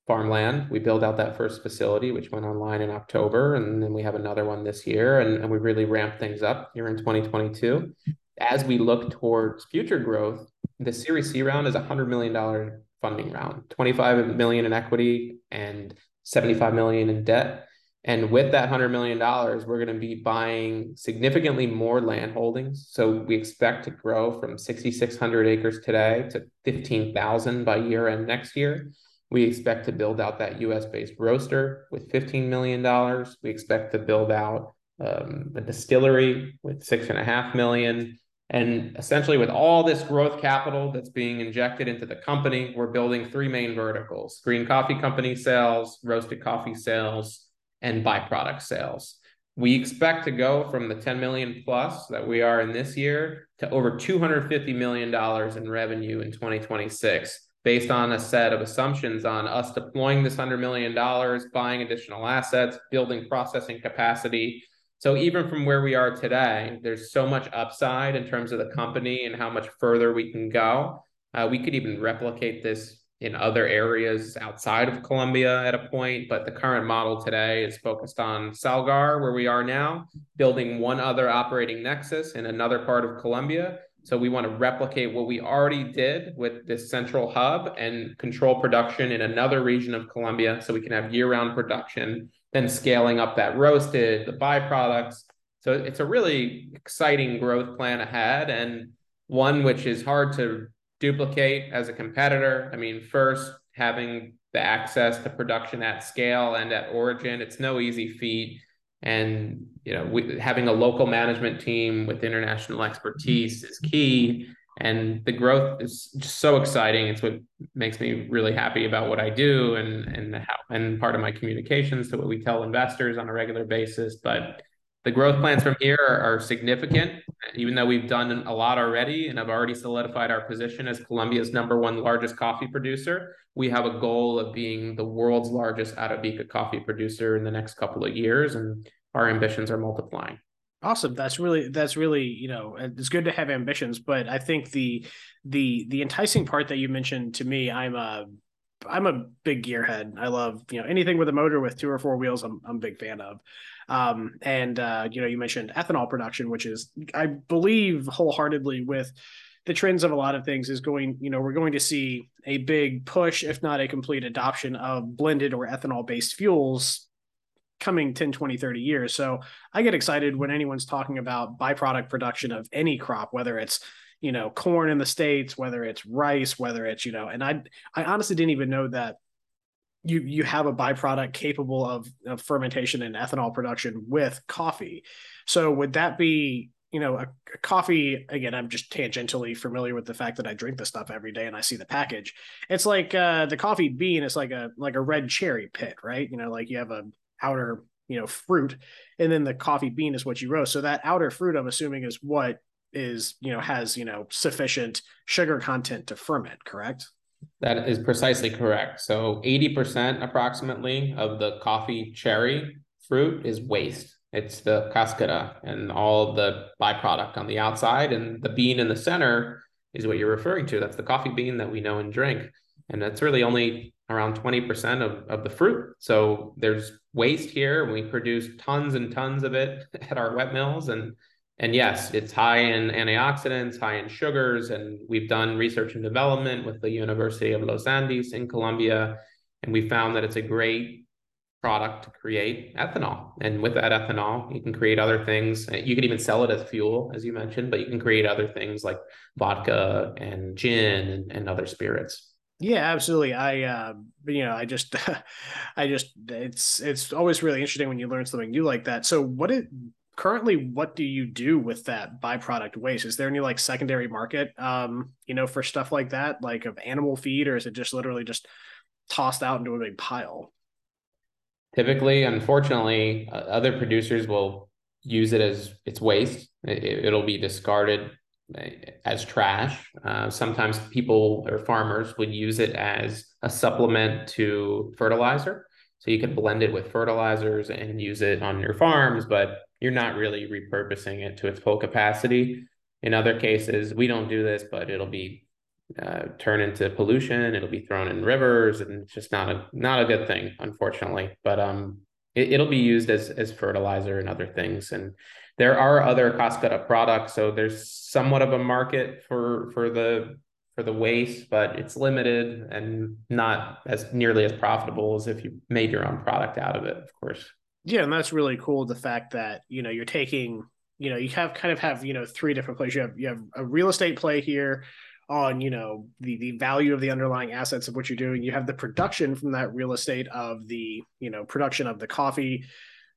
farmland. We built out that first facility, which went online in October. And then we have another one this year. And, and we really ramped things up here in twenty twenty-two. As we look towards future growth, the Series C round is a one hundred million dollars funding round, twenty-five million dollars in equity and seventy-five million dollars in debt. And with that one hundred million dollars, we're going to be buying significantly more land holdings. So we expect to grow from sixty-six hundred acres today to fifteen thousand by year end next year. We expect to build out that U S-based roaster with fifteen million dollars. We expect to build out um, a distillery with six and a half million dollars. And essentially with all this growth capital that's being injected into the company, we're building three main verticals: green coffee company sales, roasted coffee sales, and byproduct sales. We expect to go from the ten million plus that we are in this year to over two hundred fifty million dollars in revenue in twenty twenty-six, based on a set of assumptions on us deploying this one hundred million dollars, buying additional assets, building processing capacity. So even from where we are today, there's so much upside in terms of the company and how much further we can go. Uh, we could even replicate this in other areas outside of Colombia at a point, but the current model today is focused on Salgar, where we are now, building one other operating nexus in another part of Colombia. So we want to replicate what we already did with this central hub and control production in another region of Colombia so we can have year-round production, then scaling up that roasted, the byproducts. So it's a really exciting growth plan ahead, and one which is hard to duplicate as a competitor. I mean, first, having the access to production at scale and at origin, it's no easy feat. And, you know, we, having a local management team with international expertise is key. And the growth is just so exciting. It's what makes me really happy about what I do and and how, and part of my communications to what we tell investors on a regular basis. But the growth plans from here are, are significant, even though we've done a lot already and have already solidified our position as Colombia's number one largest coffee producer. We have a goal of being the world's largest Arabica coffee producer in the next couple of years, and our ambitions are multiplying. Awesome. That's really, that's really, you know, it's good to have ambitions, but I think the, the, the enticing part that you mentioned to me, I'm a, I'm a big gearhead. I love, you know, anything with a motor with two or four wheels, I'm, I'm a big fan of. Um, and, uh, you know, you mentioned ethanol production, which is, I believe wholeheartedly with the trends of a lot of things is going, you know, we're going to see a big push, if not a complete adoption of blended or ethanol based fuels coming ten, twenty, thirty years. So I get excited when anyone's talking about byproduct production of any crop, whether it's, you know, corn in the States, whether it's rice, whether it's, you know, and I, I honestly didn't even know that you, you have a byproduct capable of, of fermentation and ethanol production with coffee. So would that be, you know, a, a coffee, again, I'm just tangentially familiar with the fact that I drink this stuff every day and I see the package. It's like uh, the coffee bean is like a, like a red cherry pit, right? You know, like you have a outer, you know, fruit, and then the coffee bean is what you roast. So that outer fruit, I'm assuming, is what is, you know, has, you know, sufficient sugar content to ferment, correct? That is precisely correct. So eighty percent approximately of the coffee cherry fruit is waste. It's the cáscara and all the byproduct on the outside, and the bean in the center is what you're referring to. That's the coffee bean that we know and drink. And that's really only around twenty percent of, of the fruit. So there's waste here. We produce tons and tons of it at our wet mills. And, and yes, it's high in antioxidants, high in sugars. And we've done research and development with the University of Los Andes in Colombia. And we found that it's a great product to create ethanol. And with that ethanol, you can create other things. You can even sell it as fuel, as you mentioned, but you can create other things like vodka and gin and, and other spirits. Yeah, absolutely. I, uh, you know, I just, I just, it's, it's always really interesting when you learn something new like that. So what it currently, what do you do with that byproduct waste? Is there any like secondary market, um, you know, for stuff like that, like of animal feed, or is it just literally just tossed out into a big pile? Typically, unfortunately, uh, other producers will use it as its waste. It, it'll be discarded as trash. Uh, sometimes people or farmers would use it as a supplement to fertilizer. So you could blend it with fertilizers and use it on your farms, but you're not really repurposing it to its full capacity. In other cases, we don't do this, but it'll be uh, turned into pollution. It'll be thrown in rivers, and it's just not a, not a good thing, unfortunately. But um, it, it'll be used as, as fertilizer and other things. And there are other cáscara products, so there's somewhat of a market for for the for the waste, but it's limited and not as nearly as profitable as if you made your own product out of it, of course. Yeah, and that's really cool. The fact that, you know, you're taking, you know, you have kind of have, you know, three different places. You have you have a real estate play here on, you know, the the value of the underlying assets of what you're doing. You have the production from that real estate of the, you know, production of the coffee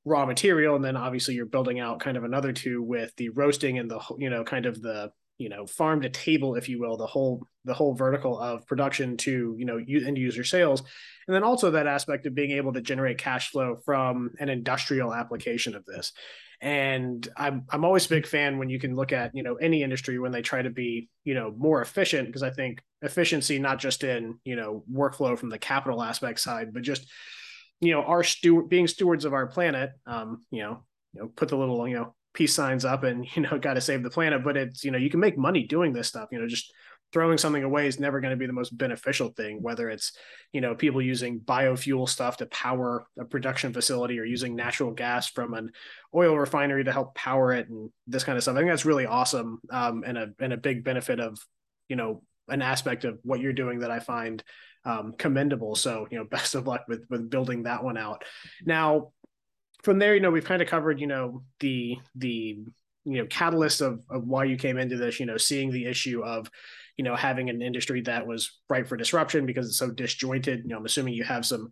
raw material, and then obviously you're building out kind of another two with the roasting and the, you know, kind of the, you know, farm to table, if you will, the whole the whole vertical of production to, you know, end user sales, and then also that aspect of being able to generate cash flow from an industrial application of this. And I'm I'm always a big fan when you can look at, you know, any industry when they try to be, you know, more efficient, because I think efficiency not just in, you know, workflow from the capital aspect side, but just, you know, our steward being stewards of our planet, um, you know, you know, put the little, you know, peace signs up and, you know, got to save the planet. But it's, you know, you can make money doing this stuff. You know, just throwing something away is never going to be the most beneficial thing, whether it's, you know, people using biofuel stuff to power a production facility or using natural gas from an oil refinery to help power it and this kind of stuff. I think that's really awesome. Um, and a, and a big benefit of, you know, an aspect of what you're doing that I find um, commendable. So, you know, best of luck with, with building that one out. Now, from there, you know, we've kind of covered, you know, the, the, you know, catalyst of, of why you came into this, you know, seeing the issue of, you know, having an industry that was ripe for disruption because it's so disjointed. You know, I'm assuming you have some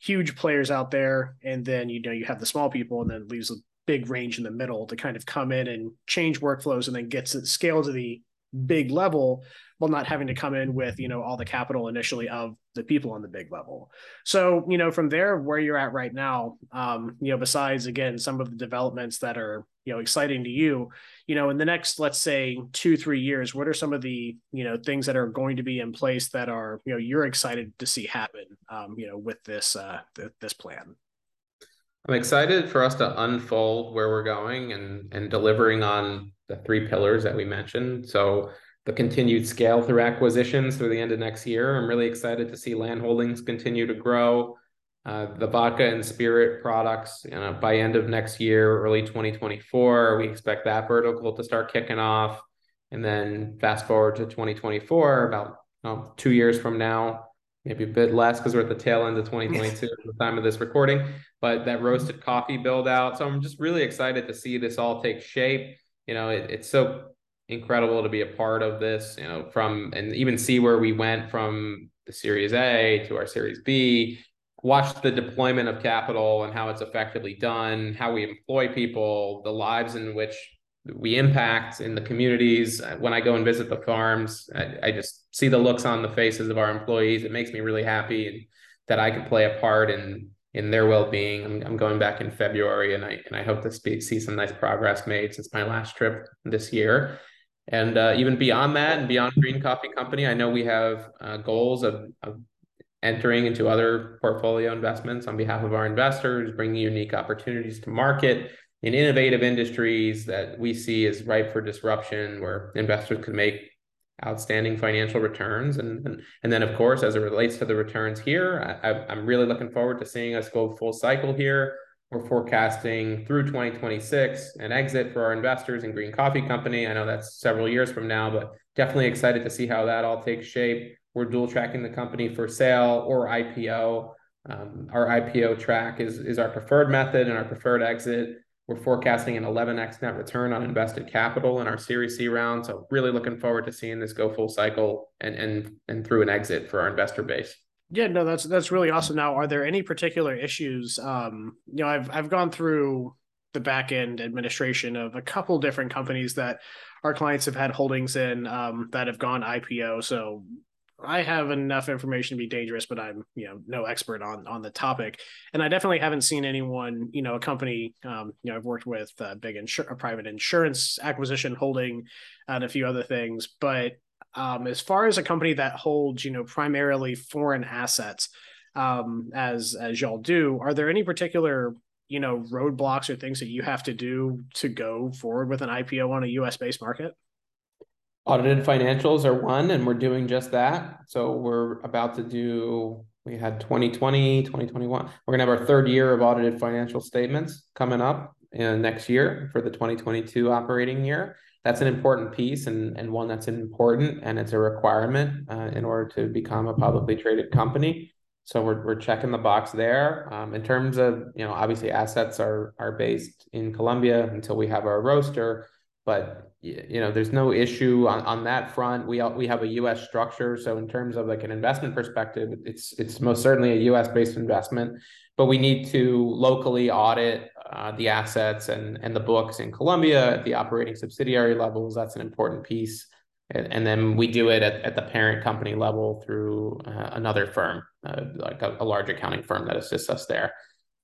huge players out there, and then, you know, you have the small people, and then it leaves a big range in the middle to kind of come in and change workflows and then gets it scaled to the big level while not having to come in with, you know, all the capital initially of the people on the big level. So, you know, from there, where you're at right now, um, you know, besides, again, some of the developments that are, you know, exciting to you, you know, in the next, let's say, two, three years, what are some of the, you know, things that are going to be in place that are, you know, you're excited to see happen, um, you know, with this, uh, th- this plan? I'm excited for us to unfold where we're going and, and delivering on the three pillars that we mentioned. So the continued scale through acquisitions through the end of next year. I'm really excited to see land holdings continue to grow. Uh, the Vodka and Spirit products, you know, by end of next year, early twenty twenty-four, we expect that vertical to start kicking off. And then fast forward to twenty twenty-four, about oh, two years from now, maybe a bit less because we're at the tail end of twenty twenty-two at the time of this recording, but that roasted coffee build out. So I'm just really excited to see this all take shape. You know, it, it's so incredible to be a part of this, you know, from, and even see where we went from the Series A to our Series B, watch the deployment of capital and how it's effectively done, how we employ people, the lives in which we impact in the communities. When I go and visit the farms, I, I just see the looks on the faces of our employees. It makes me really happy and that I can play a part in in their well-being. I'm, I'm going back in February, and I and I hope to speak, see some nice progress made since my last trip this year. And uh, even beyond that, and beyond Green Coffee Company, I know we have uh, goals of, of entering into other portfolio investments on behalf of our investors, bringing unique opportunities to market in innovative industries that we see as ripe for disruption, where investors could make outstanding financial returns. And, and, and then, of course, as it relates to the returns here, I, I'm really looking forward to seeing us go full cycle here. We're forecasting through twenty twenty-six an exit for our investors in Green Coffee Company. I know that's several years from now, but definitely excited to see how that all takes shape. We're dual tracking the company for sale or I P O. Um, our I P O track is, is our preferred method and our preferred exit. We're forecasting an eleven x net return on invested capital in our Series C round. So really looking forward to seeing this go full cycle and and and through an exit for our investor base. Yeah, no, that's that's really awesome. Now, are there any particular issues? Um, you know, I've I've gone through the back end administration of a couple different companies that our clients have had holdings in um, that have gone I P O. So I have enough information to be dangerous, but I'm, you know, no expert on, on the topic. And I definitely haven't seen anyone, you know, a company, um, you know, I've worked with a big insur- a private insurance acquisition holding and a few other things. But um, as far as a company that holds, you know, primarily foreign assets, um, as, as y'all do, are there any particular, you know, roadblocks or things that you have to do to go forward with an I P O on a U S based market? Audited financials are one, and we're doing just that. So we're about to do, we had twenty twenty, twenty twenty-one. We're going to have our third year of audited financial statements coming up in next year for the twenty twenty-two operating year. That's an important piece and, and one that's important, and it's a requirement uh, in order to become a publicly traded company. So we're we're checking the box there. Um, in terms of, you know, obviously assets are are based in Colombia until we have our roaster, but you know, there's no issue on, on that front. We we have a U S structure. So in terms of like an investment perspective, it's it's most certainly a U S based investment, but we need to locally audit uh, the assets and, and the books in Colombia at the operating subsidiary levels. That's an important piece. And, and then we do it at, at the parent company level through uh, another firm, uh, like a, a large accounting firm that assists us there.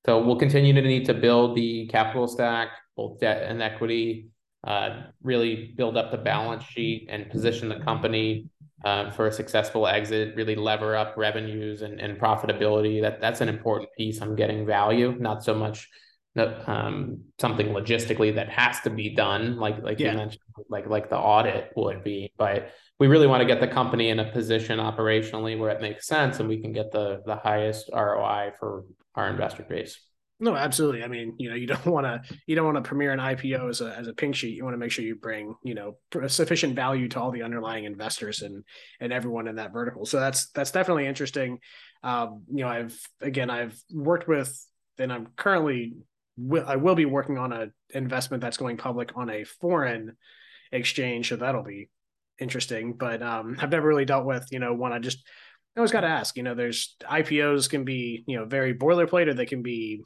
So we'll continue to need to build the capital stack, both debt and equity, Uh, really build up the balance sheet and position the company uh, for a successful exit, really lever up revenues and, and profitability. That that's an important piece. I'm getting value, not so much um, something logistically that has to be done, like like yeah. you mentioned, like like the audit would be. But we really want to get the company in a position operationally where it makes sense and we can get the the highest R O I for our investor base. No, absolutely. I mean, you know, you don't want to you don't want to premiere an I P O as a as a pink sheet. You want to make sure you bring, you know, sufficient value to all the underlying investors and and everyone in that vertical. So that's that's definitely interesting. Um, you know, I've again, I've worked with, and I'm currently will, I will be working on an investment that's going public on a foreign exchange. So that'll be interesting. But um, I've never really dealt with, you know, one I just I always got to ask. You know, there's I P Os can be, you know, very boilerplate, or they can be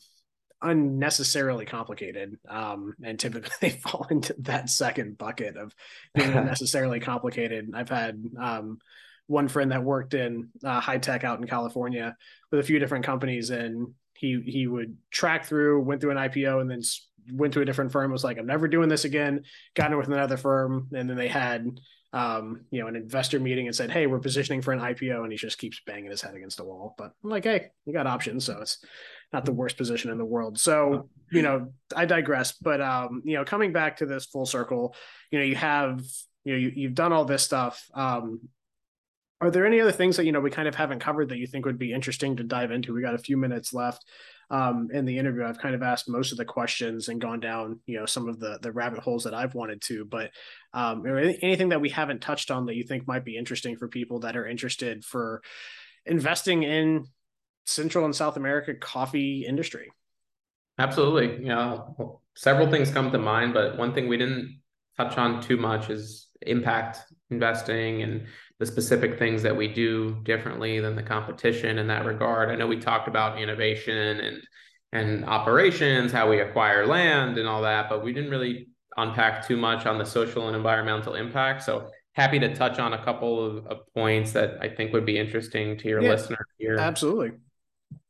unnecessarily complicated, um, and typically fall into that second bucket of being unnecessarily complicated. I've had um, one friend that worked in uh, high tech out in California with a few different companies, and he he would track through, went through an I P O, and then went to a different firm, was like, I'm never doing this again, got in with another firm, and then they had um, you know, an investor meeting and said, hey, we're positioning for an I P O, and he just keeps banging his head against the wall. But I'm like, hey, you got options, so it's not the worst position in the world. So, you know, I digress, but, um, you know, coming back to this full circle, you know, you have, you know, you, you've done all this stuff. Um, are there any other things that, you know, we kind of haven't covered that you think would be interesting to dive into? We got a few minutes left, um, in the interview. I've kind of asked most of the questions and gone down, you know, some of the, the rabbit holes that I've wanted to, but, um, anything that we haven't touched on that you think might be interesting for people that are interested for investing in Central and South America coffee industry? Absolutely. You know, several things come to mind, but one thing we didn't touch on too much is impact investing and the specific things that we do differently than the competition in that regard. I know we talked about innovation and, and operations, how we acquire land and all that, but we didn't really unpack too much on the social and environmental impact. So happy to touch on a couple of, of points that I think would be interesting to your yeah, listener here. Absolutely.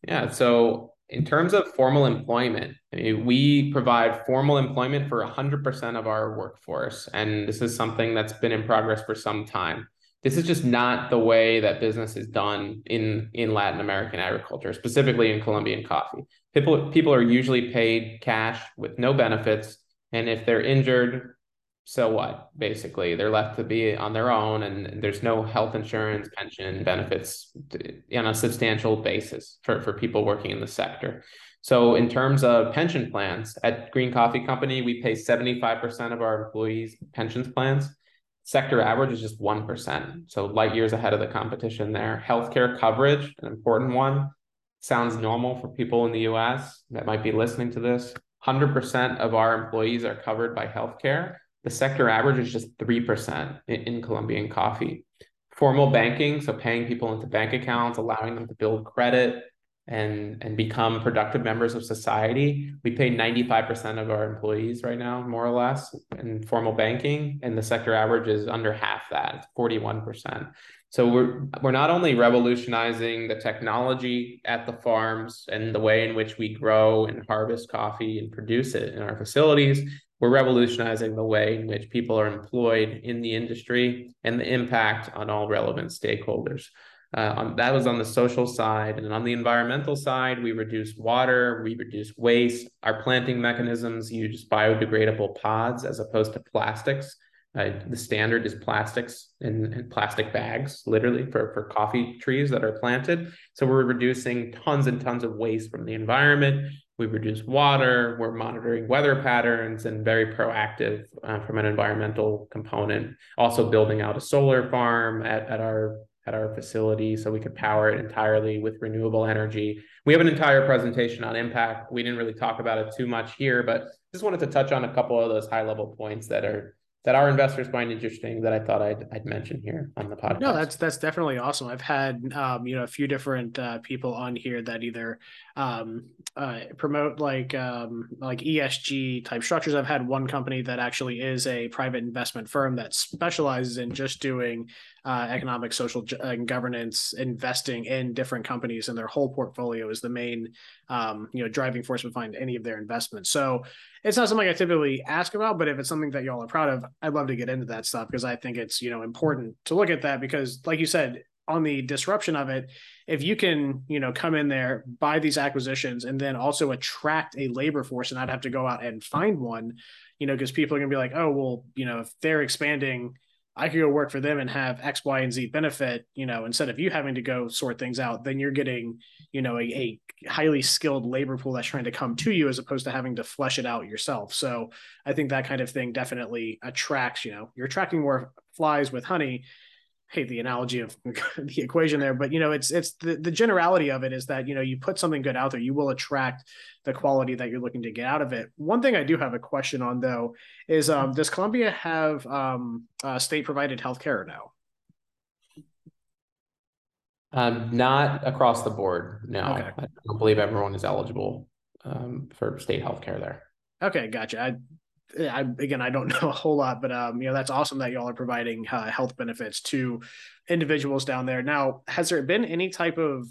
Yeah. So in terms of formal employment, I mean, we provide formal employment for one hundred percent of our workforce. And this is something that's been in progress for some time. This is just not the way that business is done in, in Latin American agriculture, specifically in Colombian coffee. People, people are usually paid cash with no benefits. And if they're injured, so what? Basically, they're left to be on their own, and there's no health insurance, pension benefits to, on a substantial basis for, for people working in the sector. So in terms of pension plans, at Green Coffee Company, we pay seventy-five percent of our employees pensions plans. Sector average is just one percent. So light years ahead of the competition there. Healthcare coverage, an important one. Sounds normal for people in the U S that might be listening to this. one hundred percent of our employees are covered by healthcare. The sector average is just three percent in, in Colombian coffee. Formal banking, so paying people into bank accounts, allowing them to build credit and, and become productive members of society. We pay ninety-five percent of our employees right now, more or less, in formal banking, and the sector average is under half that, forty-one percent. So we're, we're not only revolutionizing the technology at the farms and the way in which we grow and harvest coffee and produce it in our facilities, we're revolutionizing the way in which people are employed in the industry and the impact on all relevant stakeholders. Uh, on, that was on the social side. And on the environmental side, we reduce water, we reduce waste. Our planting mechanisms use biodegradable pods as opposed to plastics. Uh, the standard is plastics and, and plastic bags, literally, for, for coffee trees that are planted. So we're reducing tons and tons of waste from the environment. We reduce water, we're monitoring weather patterns, and very proactive uh, from an environmental component. Also building out a solar farm at, at, our, at our facility so we could power it entirely with renewable energy. We have an entire presentation on impact. We didn't really talk about it too much here, but just wanted to touch on a couple of those high-level points that are that our investors find interesting that I thought I'd, I'd mention here on the podcast. No, that's that's definitely awesome. I've had um, you know, a few different uh, people on here that either um, uh, promote like um, like E S G type structures. I've had one company that actually is a private investment firm that specializes in just doing uh, economic, social, and governance investing in different companies, and their whole portfolio is the main um, you know, driving force behind any of their investments. So it's not something I typically ask about, but if it's something that y'all are proud of, I'd love to get into that stuff because I think it's, you know, important to look at that because, like you said, on the disruption of it, if you can, you know, come in there, buy these acquisitions, and then also attract a labor force and not have to go out and find one, you know, because people are going to be like, oh, well, you know, if they're expanding, I could go work for them and have X, Y, and Z benefit, you know, instead of you having to go sort things out, then you're getting, you know, a, a highly skilled labor pool that's trying to come to you as opposed to having to flesh it out yourself. So I think that kind of thing definitely attracts, you know, you're attracting more flies with honey. I hate the analogy of the equation there, but, you know, it's, it's the, the generality of it is that, you know, you put something good out there, you will attract the quality that you're looking to get out of it. One thing I do have a question on though, is um, does Colombia have um, uh, state provided healthcare or no? Um, not across the board. No, okay. I don't believe everyone is eligible um, for state healthcare there. Okay, gotcha. I- I, again, I don't know a whole lot, but um, you know, that's awesome that y'all are providing uh, health benefits to individuals down there. Now, has there been any type of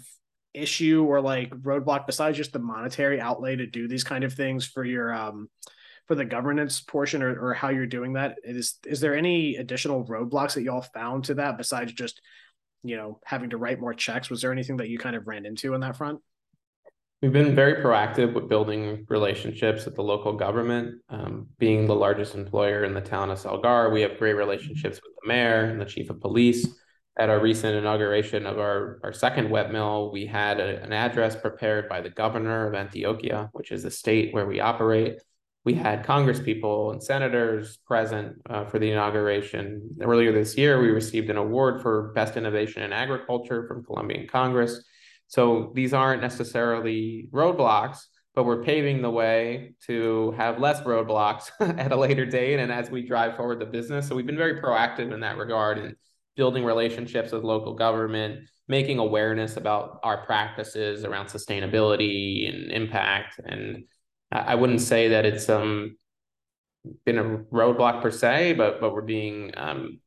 issue or like roadblock besides just the monetary outlay to do these kind of things for your um, for the governance portion or, or how you're doing that? Is is there any additional roadblocks that y'all found to that besides just, you know, having to write more checks? Was there anything that you kind of ran into on that front? We've been very proactive with building relationships with the local government. Um, being the largest employer in the town of Salgar, we have great relationships with the mayor and the chief of police. At our recent inauguration of our, our second wet mill, we had a, an address prepared by the governor of Antioquia, which is the state where we operate. We had congresspeople and senators present uh, for the inauguration. Earlier this year, we received an award for Best Innovation in Agriculture from Colombian Congress. So these aren't necessarily roadblocks, but we're paving the way to have less roadblocks at a later date and as we drive forward the business. So we've been very proactive in that regard and building relationships with local government, making awareness about our practices around sustainability and impact. And I wouldn't say that it's um, been a roadblock per se, but but we're being um,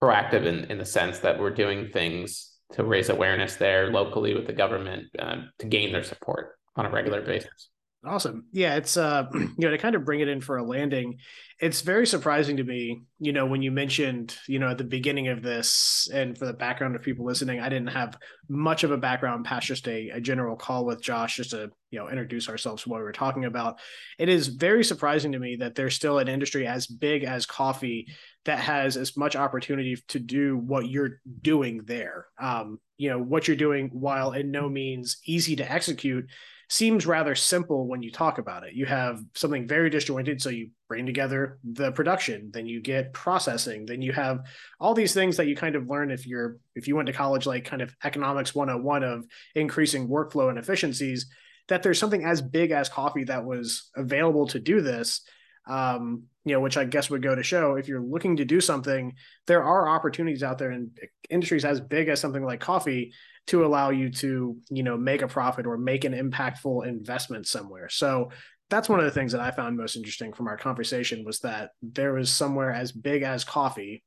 proactive in, in the sense that we're doing things to raise awareness there locally with the government uh, to gain their support on a regular basis. Awesome. Yeah, it's, uh, you know, to kind of bring it in for a landing, it's very surprising to me, you know, when you mentioned, you know, at the beginning of this, and for the background of people listening, I didn't have much of a background past just a, a general call with Josh just to, you know, introduce ourselves to what we were talking about. It is very surprising to me that there's still an industry as big as coffee that has as much opportunity to do what you're doing there. Um, you know, what you're doing, while in no means easy to execute, seems rather simple when you talk about it. You have something very disjointed, so you bring together the production, then you get processing, then you have all these things that you kind of learn if you're if you went to college, like kind of economics one oh one of increasing workflow and efficiencies, that there's something as big as coffee that was available to do this, um, you know, which I guess would go to show if you're looking to do something, there are opportunities out there in industries as big as something like coffee to allow you to, you know, make a profit or make an impactful investment somewhere. So that's one of the things that I found most interesting from our conversation was that there was somewhere as big as coffee,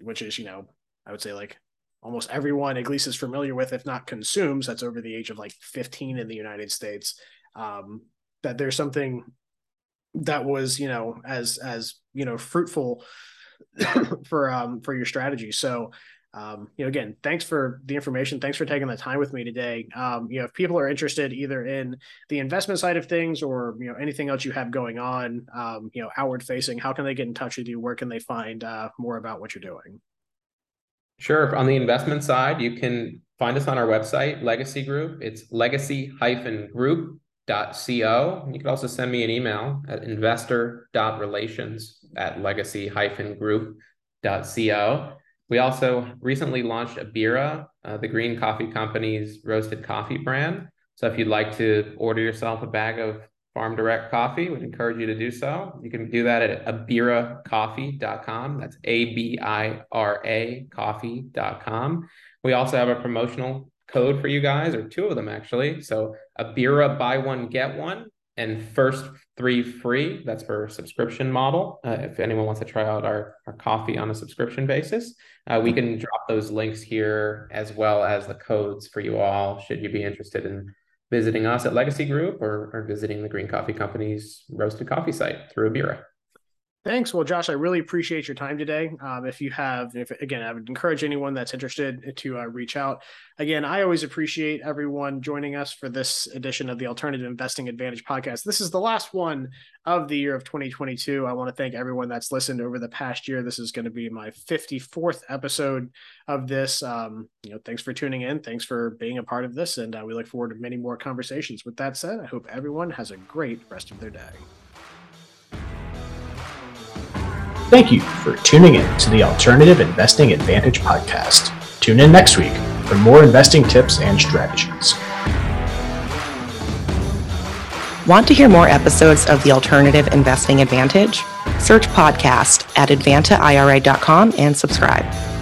which is, you know, I would say like almost everyone at least is familiar with, if not consumes, that's over the age of like fifteen in the United States, um, that there's something that was, you know, as, as, you know, fruitful for, um, for your strategy. So, Um, you know, again, thanks for the information. Thanks for taking the time with me today. Um, you know, if people are interested either in the investment side of things or, you know, anything else you have going on, um, you know, outward facing, how can they get in touch with you? Where can they find uh, more about what you're doing? Sure. On the investment side, you can find us on our website, Legacy Group. It's legacy dash group dot co. You can also send me an email at investor dot relations at legacy dash group dot co. We also recently launched Abira, uh, the Green Coffee Company's roasted coffee brand. So if you'd like to order yourself a bag of farm direct coffee, we'd encourage you to do so. You can do that at abira coffee dot com. That's A B I R A coffee dot com. We also have a promotional code for you guys, or two of them actually. So Abira, buy one, get one, and first three free. That's for a subscription model. Uh, if anyone wants to try out our, our coffee on a subscription basis, uh, we can drop those links here as well as the codes for you all, should you be interested in visiting us at Legacy Group or, or visiting the Green Coffee Company's roasted coffee site through Abira. Thanks. Well, Josh, I really appreciate your time today. Um, if you have, if again, I would encourage anyone that's interested to uh, reach out. Again, I always appreciate everyone joining us for this edition of the Alternative Investing Advantage podcast. This is the last one of the year of twenty twenty-two. I want to thank everyone that's listened over the past year. This is going to be my fifty-fourth episode of this. Um, you know, thanks for tuning in. Thanks for being a part of this. And uh, we look forward to many more conversations. With that said, I hope everyone has a great rest of their day. Thank you for tuning in to the Alternative Investing Advantage podcast. Tune in next week for more investing tips and strategies. Want to hear more episodes of the Alternative Investing Advantage? Search podcast at advanta I R A dot com and subscribe.